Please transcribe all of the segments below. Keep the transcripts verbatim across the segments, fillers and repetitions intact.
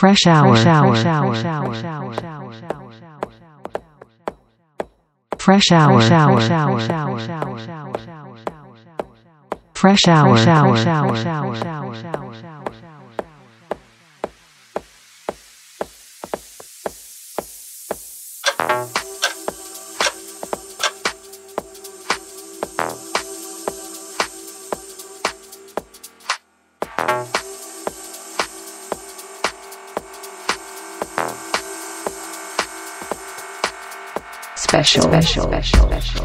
Fresh hour. Fresh hour. Fresh hour. Fresh hour. Fresh hour. Fresh hour. Fresh hour. Fresh hour. Fresh hour. Fresh hour. Special, special, special, special, special.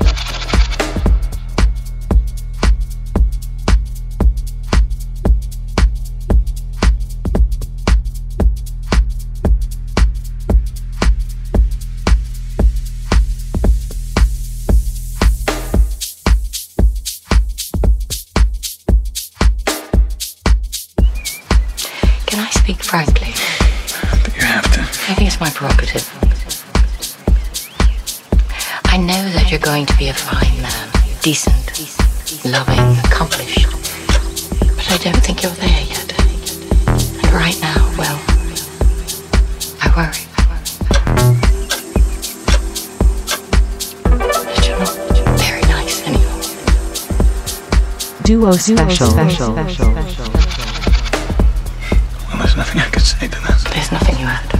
Can I speak frankly? You have to. I think it's my prerogative. I know that you're going to be a fine man, decent, loving, accomplished, but I don't think you're there yet. And right now, well, I worry. But you're not very nice anymore. Duo special. Special. Special. Well, there's nothing I could say to that. There's nothing you have to.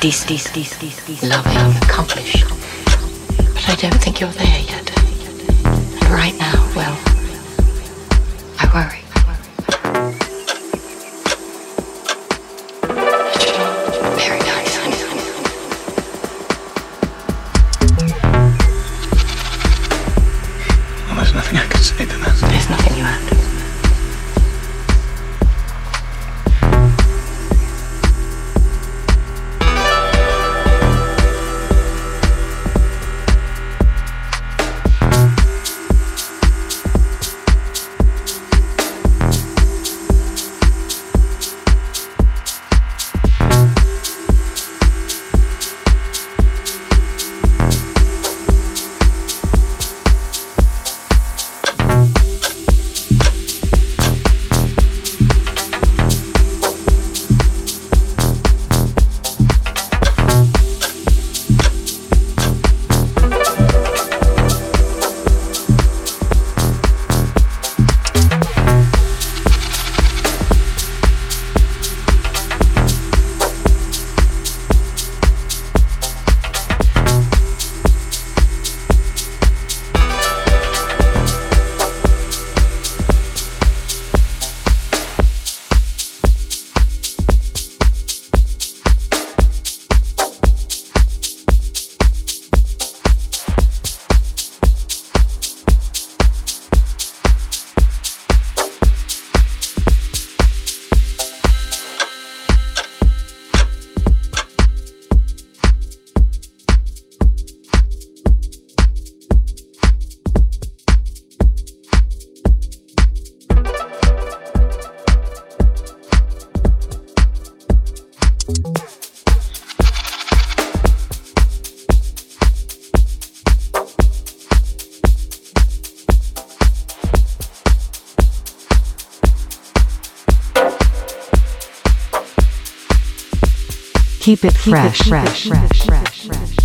Decent, decent, decent, decent, decent, loving, accomplished. But I don't think you're there yet. And right now, well, I worry. But you're not very nice, honey. Well, there's nothing I could say to that. There's nothing you have to. Keep it fresh. Keep it fresh. Keep it fresh. Keep it fresh.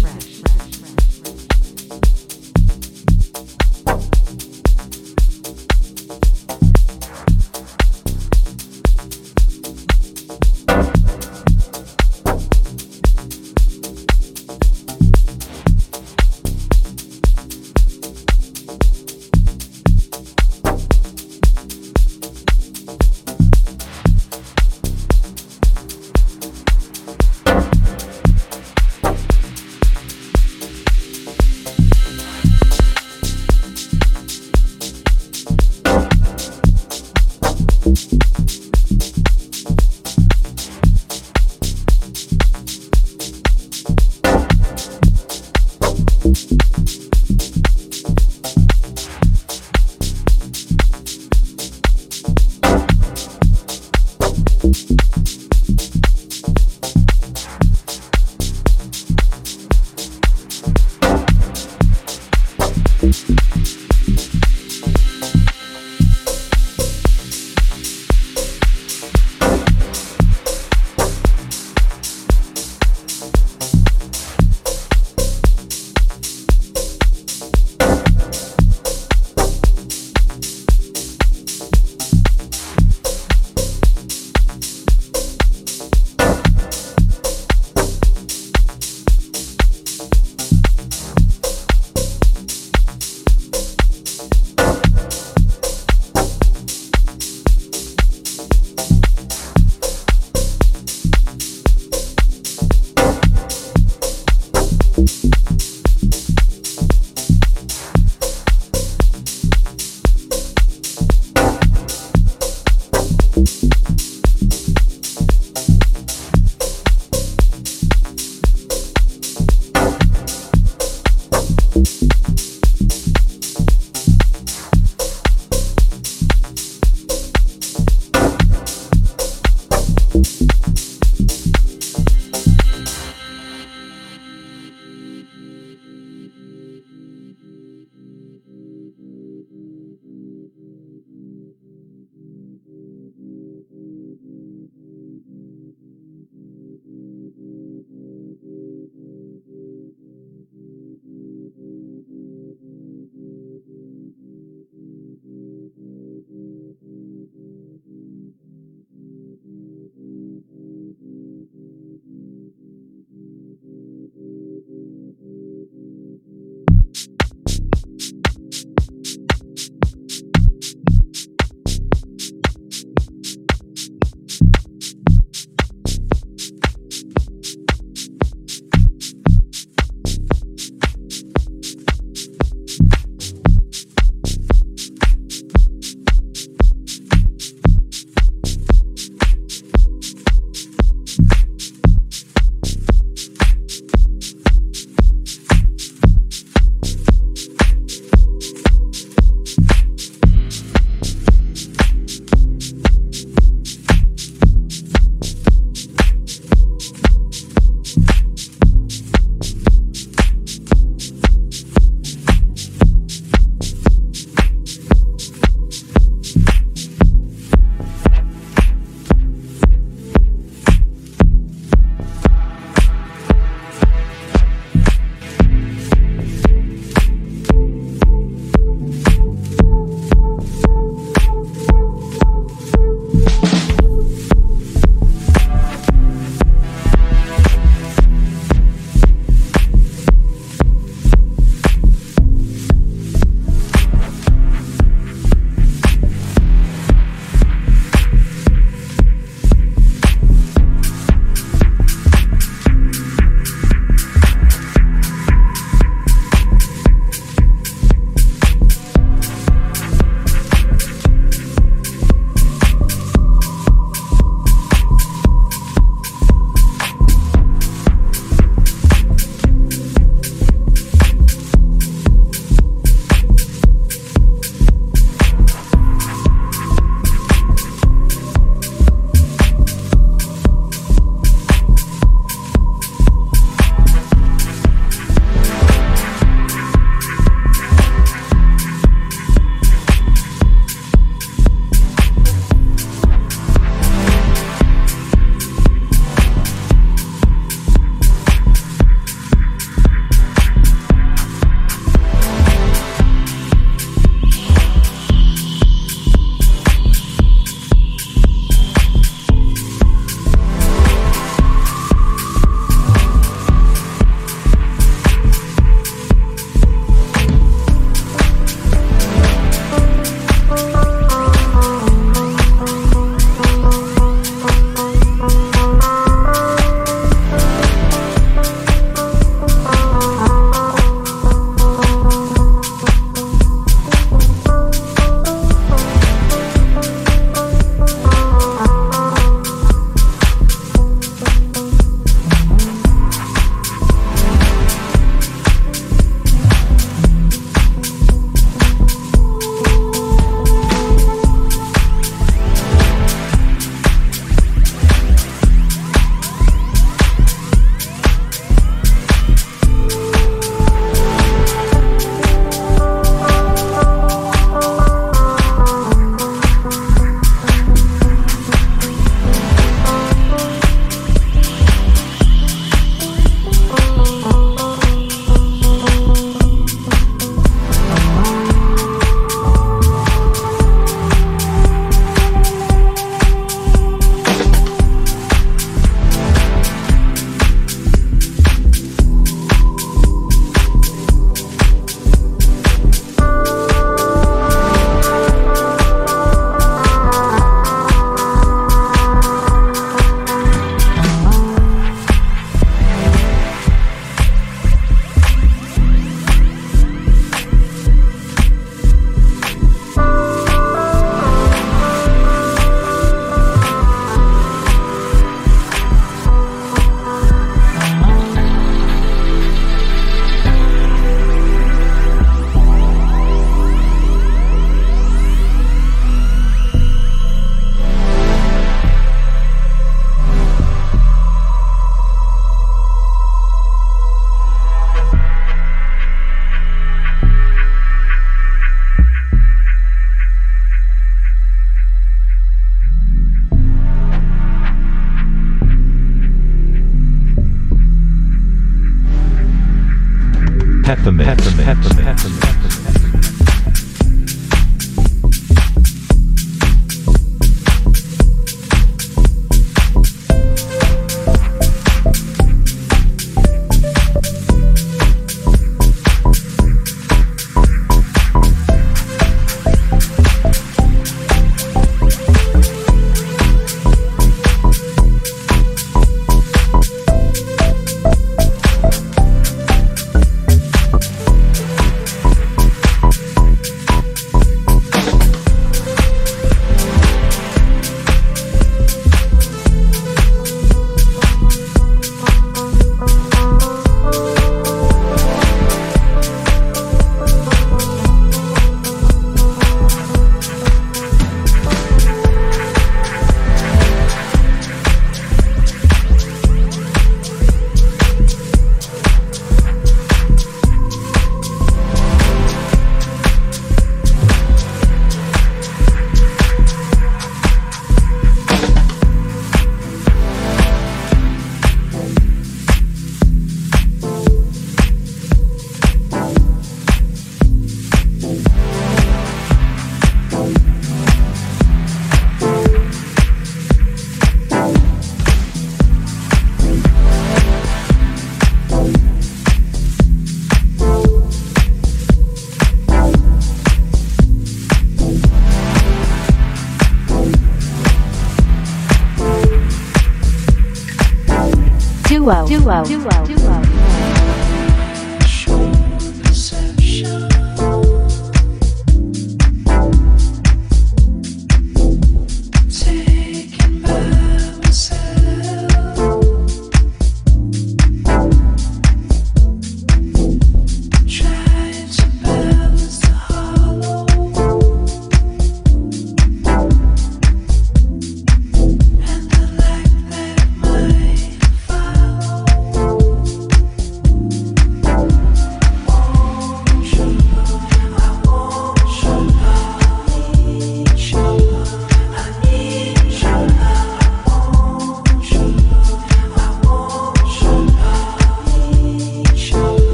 Duo, Duo, Duo, Duo.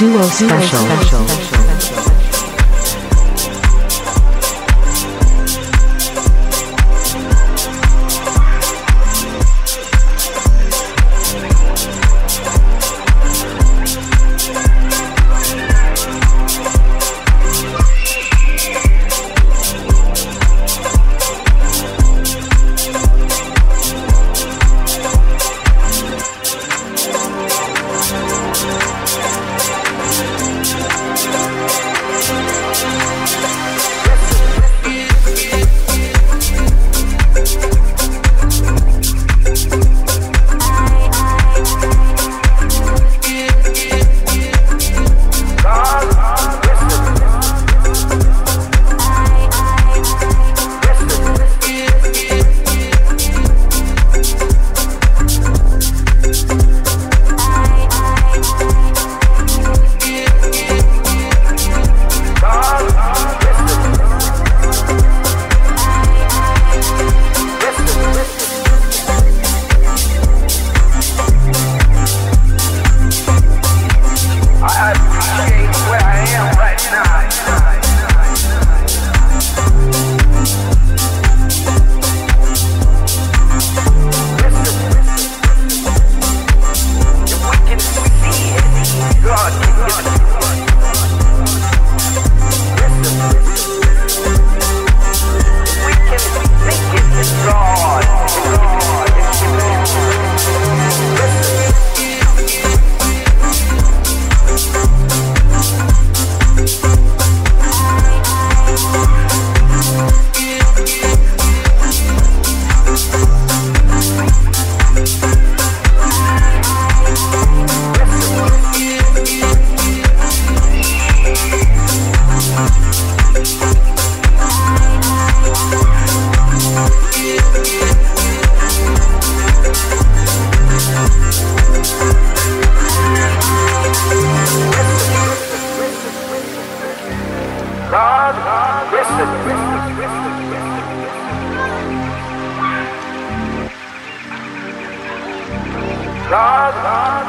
Duo Special. Special.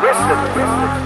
Listen,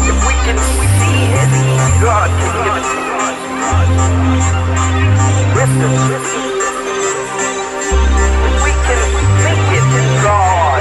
we can make it in God.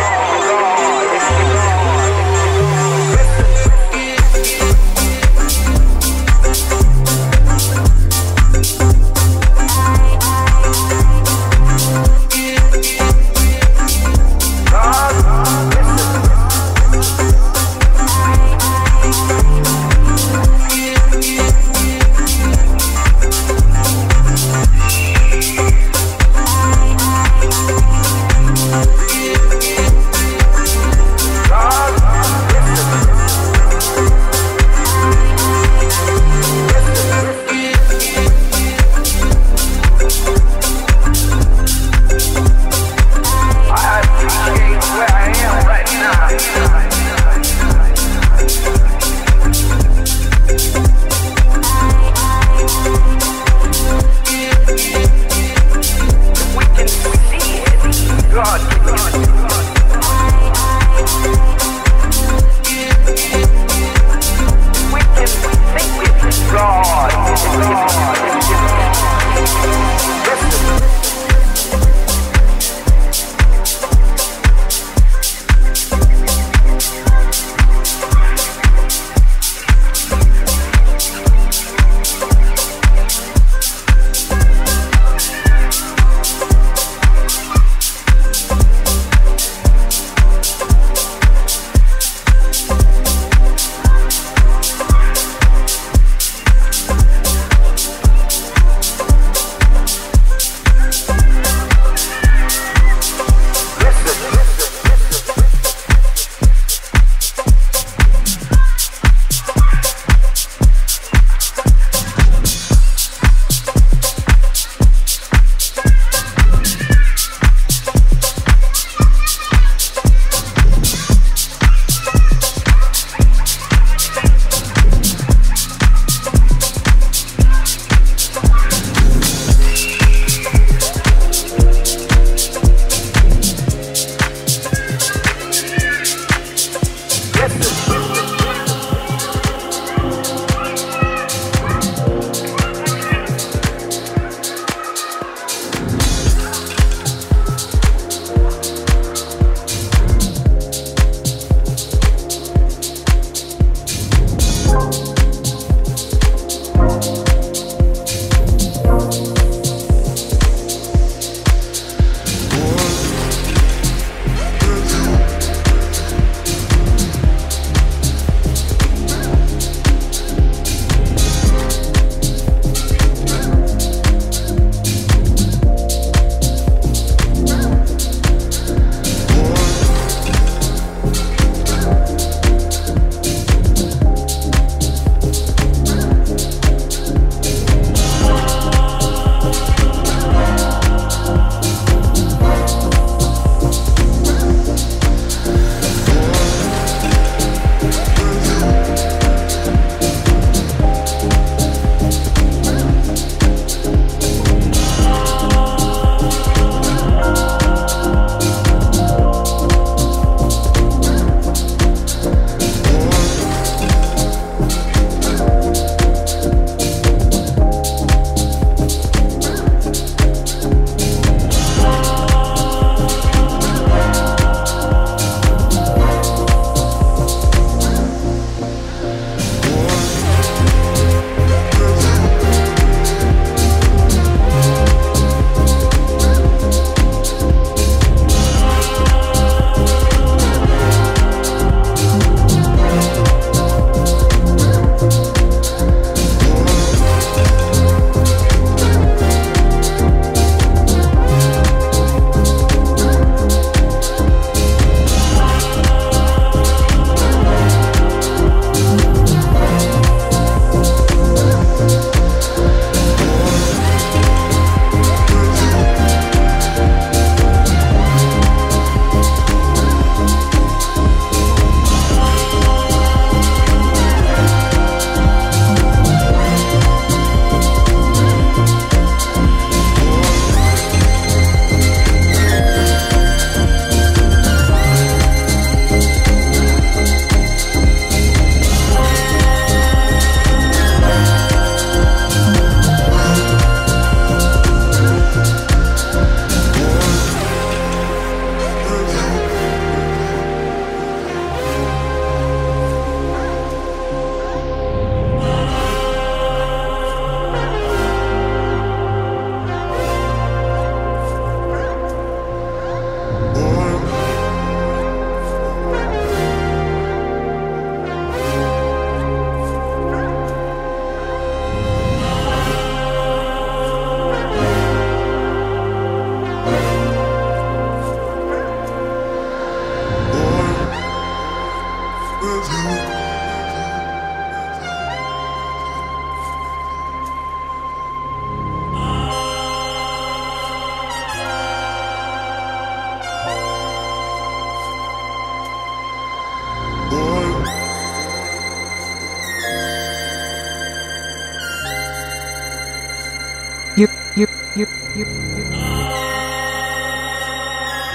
you you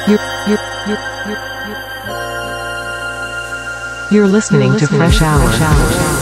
you you're listening, you're listening to Fresh Hour. Fresh Hour.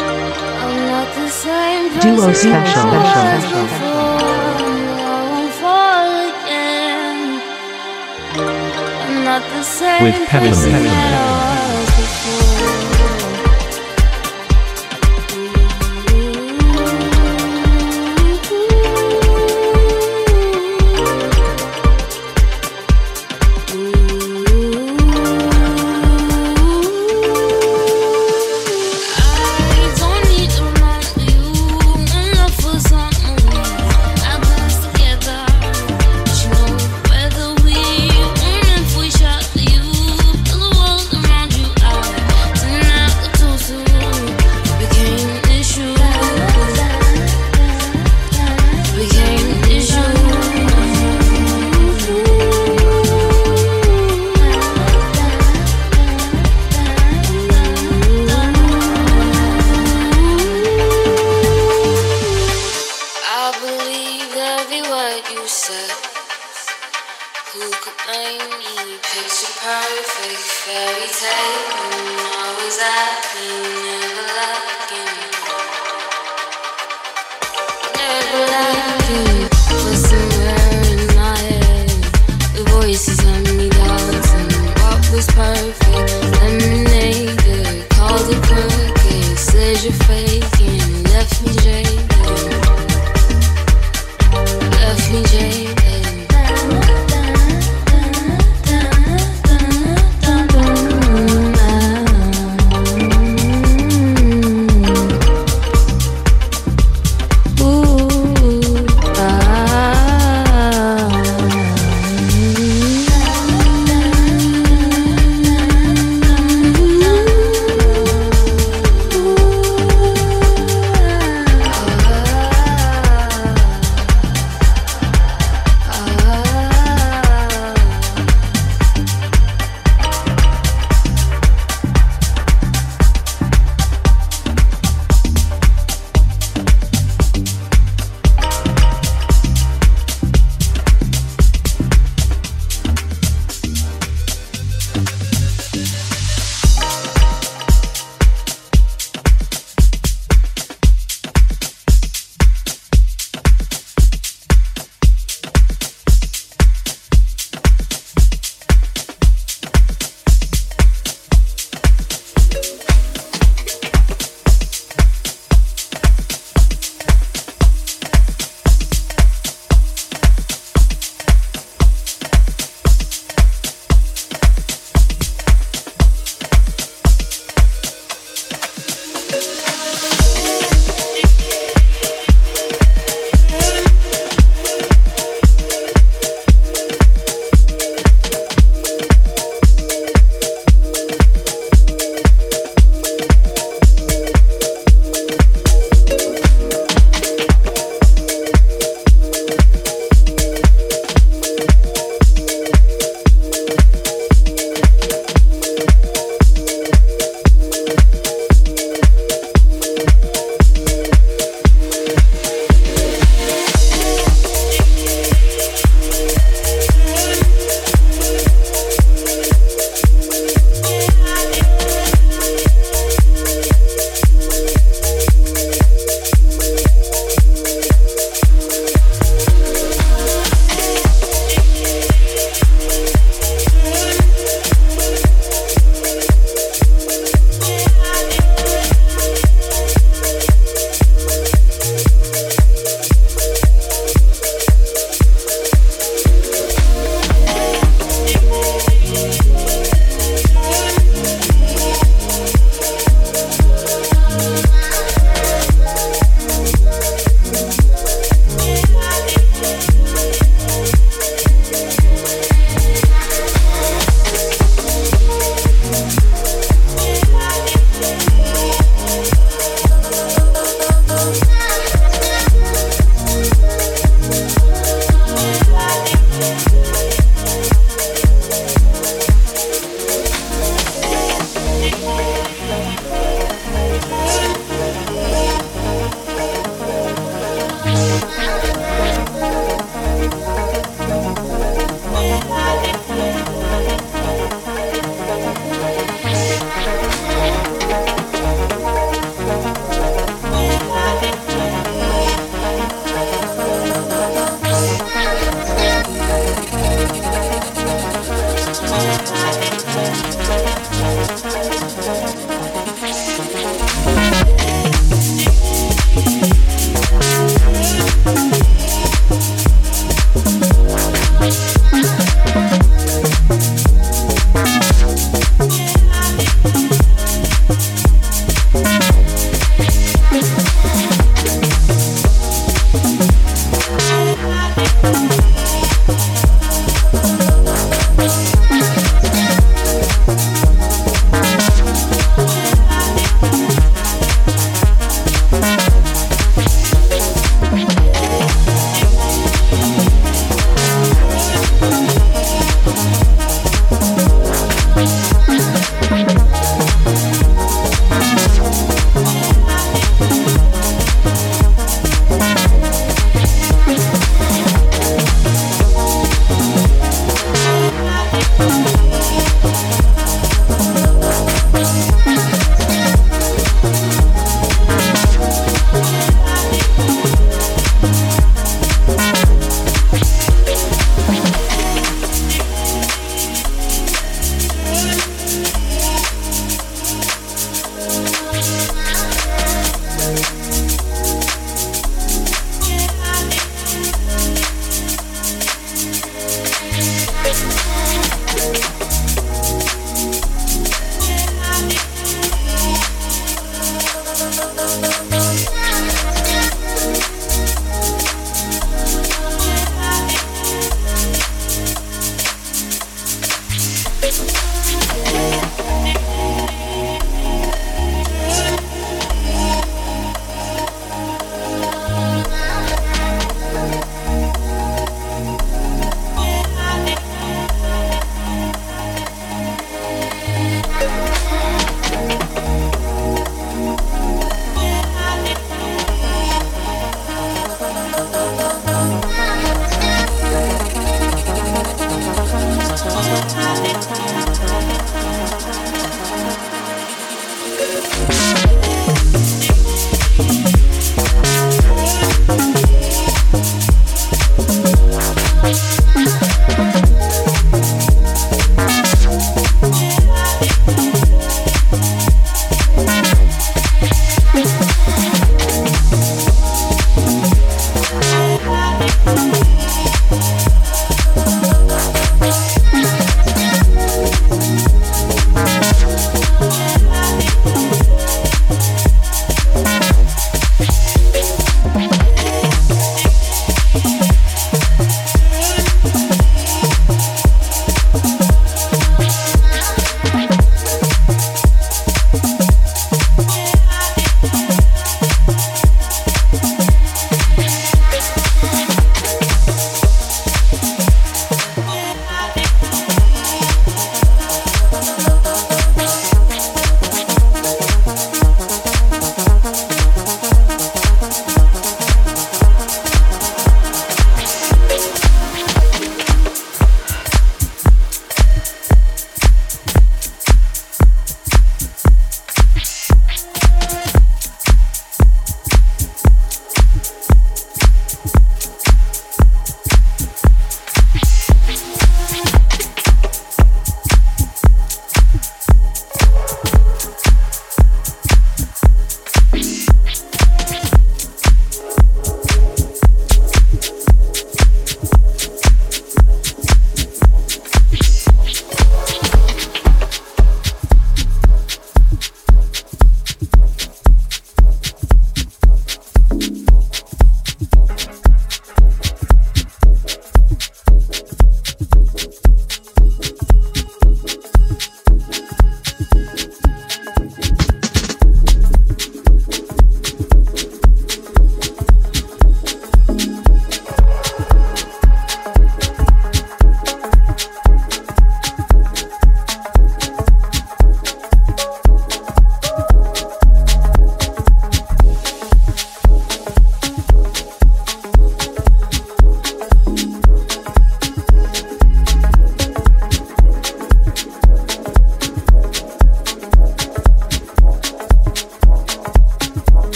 I Duo special. With Peppermint.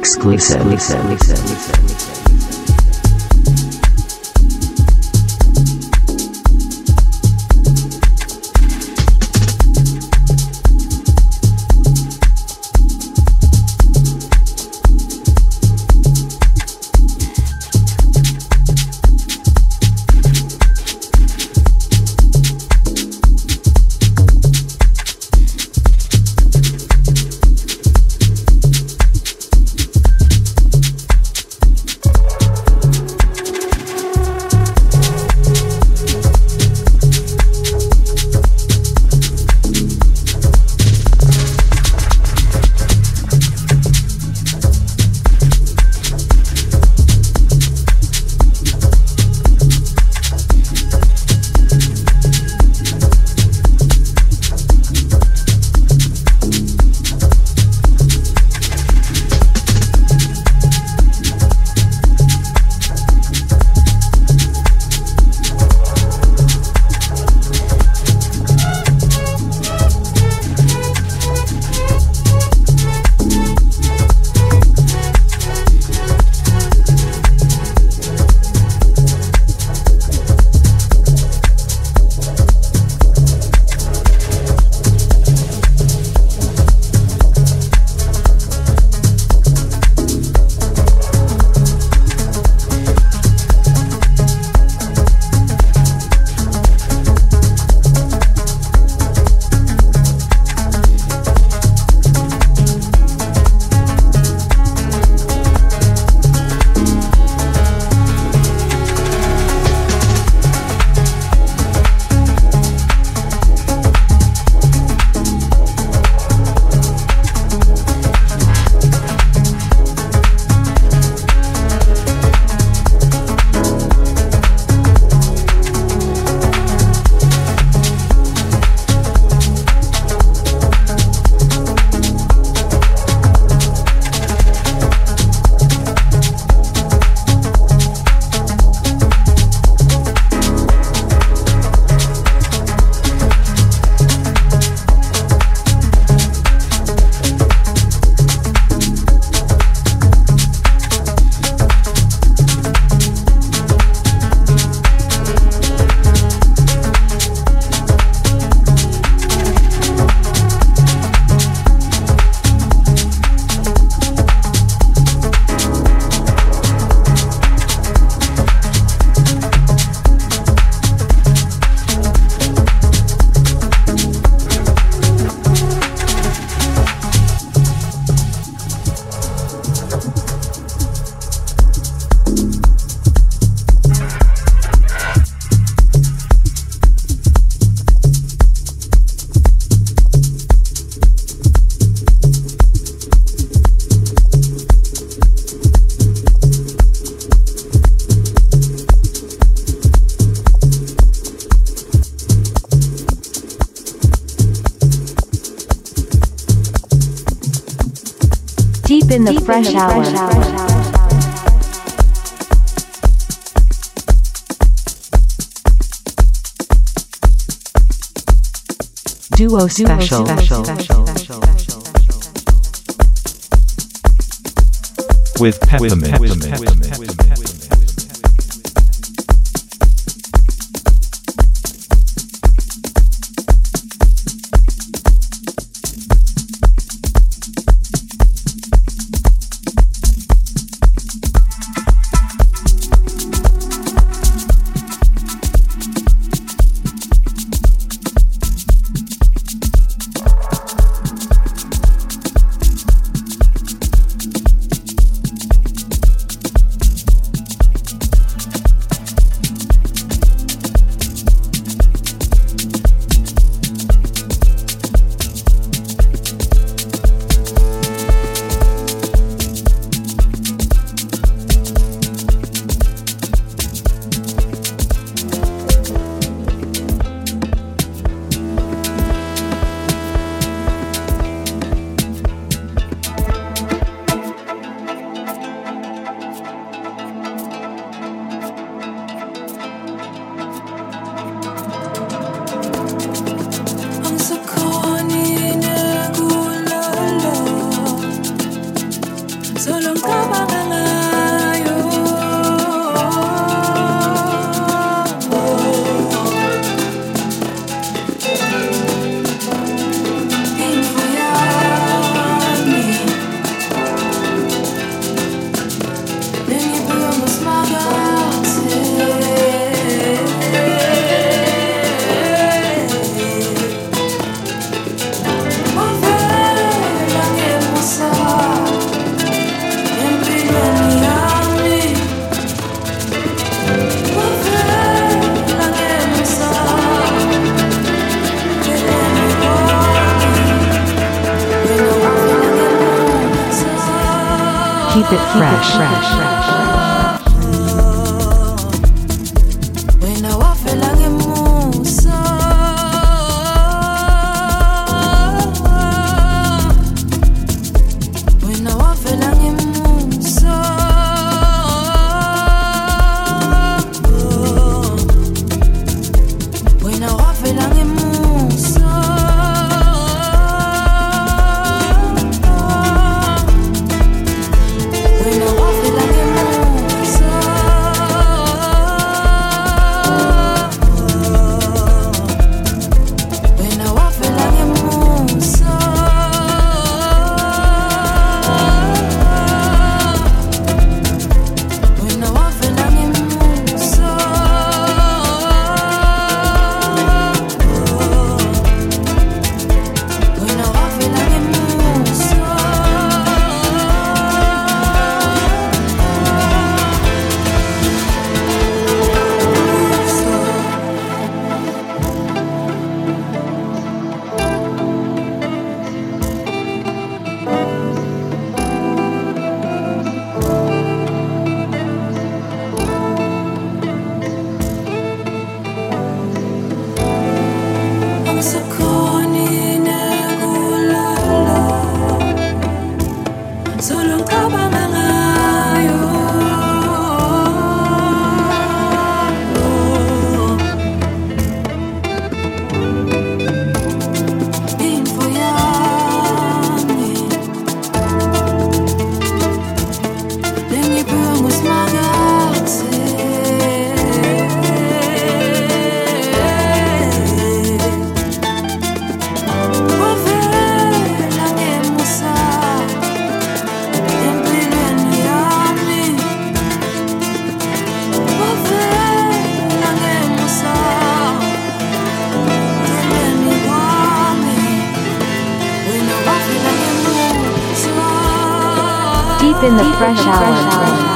exclusive. In the fresh hour. Duo special. With Peppermint. Keep it fresh. Keep it fresh. In the fresh hour.